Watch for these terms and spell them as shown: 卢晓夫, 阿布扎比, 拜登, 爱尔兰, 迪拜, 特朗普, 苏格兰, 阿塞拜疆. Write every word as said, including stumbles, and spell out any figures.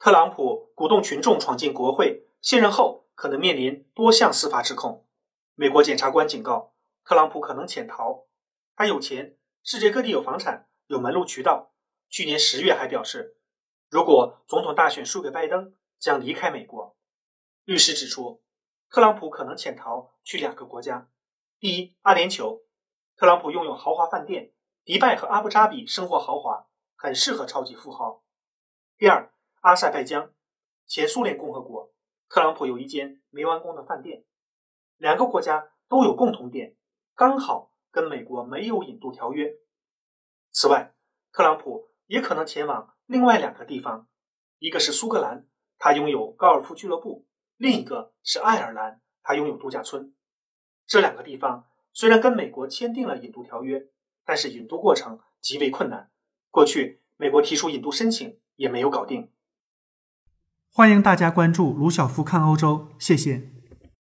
特朗普鼓动群众闯进国会，卸任后可能面临多项司法指控。美国检察官警告，特朗普可能潜逃。他有钱，世界各地有房产，有门路渠道。去年十月还表示，如果总统大选输给拜登，将离开美国。律师指出，特朗普可能潜逃去两个国家。第一，阿联酋。特朗普拥有豪华饭店，迪拜和阿布扎比生活豪华，很适合超级富豪。第二，阿塞拜疆，前苏联共和国，特朗普有一间没完工的饭店。两个国家都有共同点，刚好跟美国没有引渡条约。此外，特朗普也可能前往另外两个地方，一个是苏格兰，他拥有高尔夫俱乐部，另一个是爱尔兰，他拥有度假村。这两个地方虽然跟美国签订了引渡条约，但是引渡过程极为困难，过去美国提出引渡申请也没有搞定。欢迎大家关注卢晓夫看欧洲，谢谢。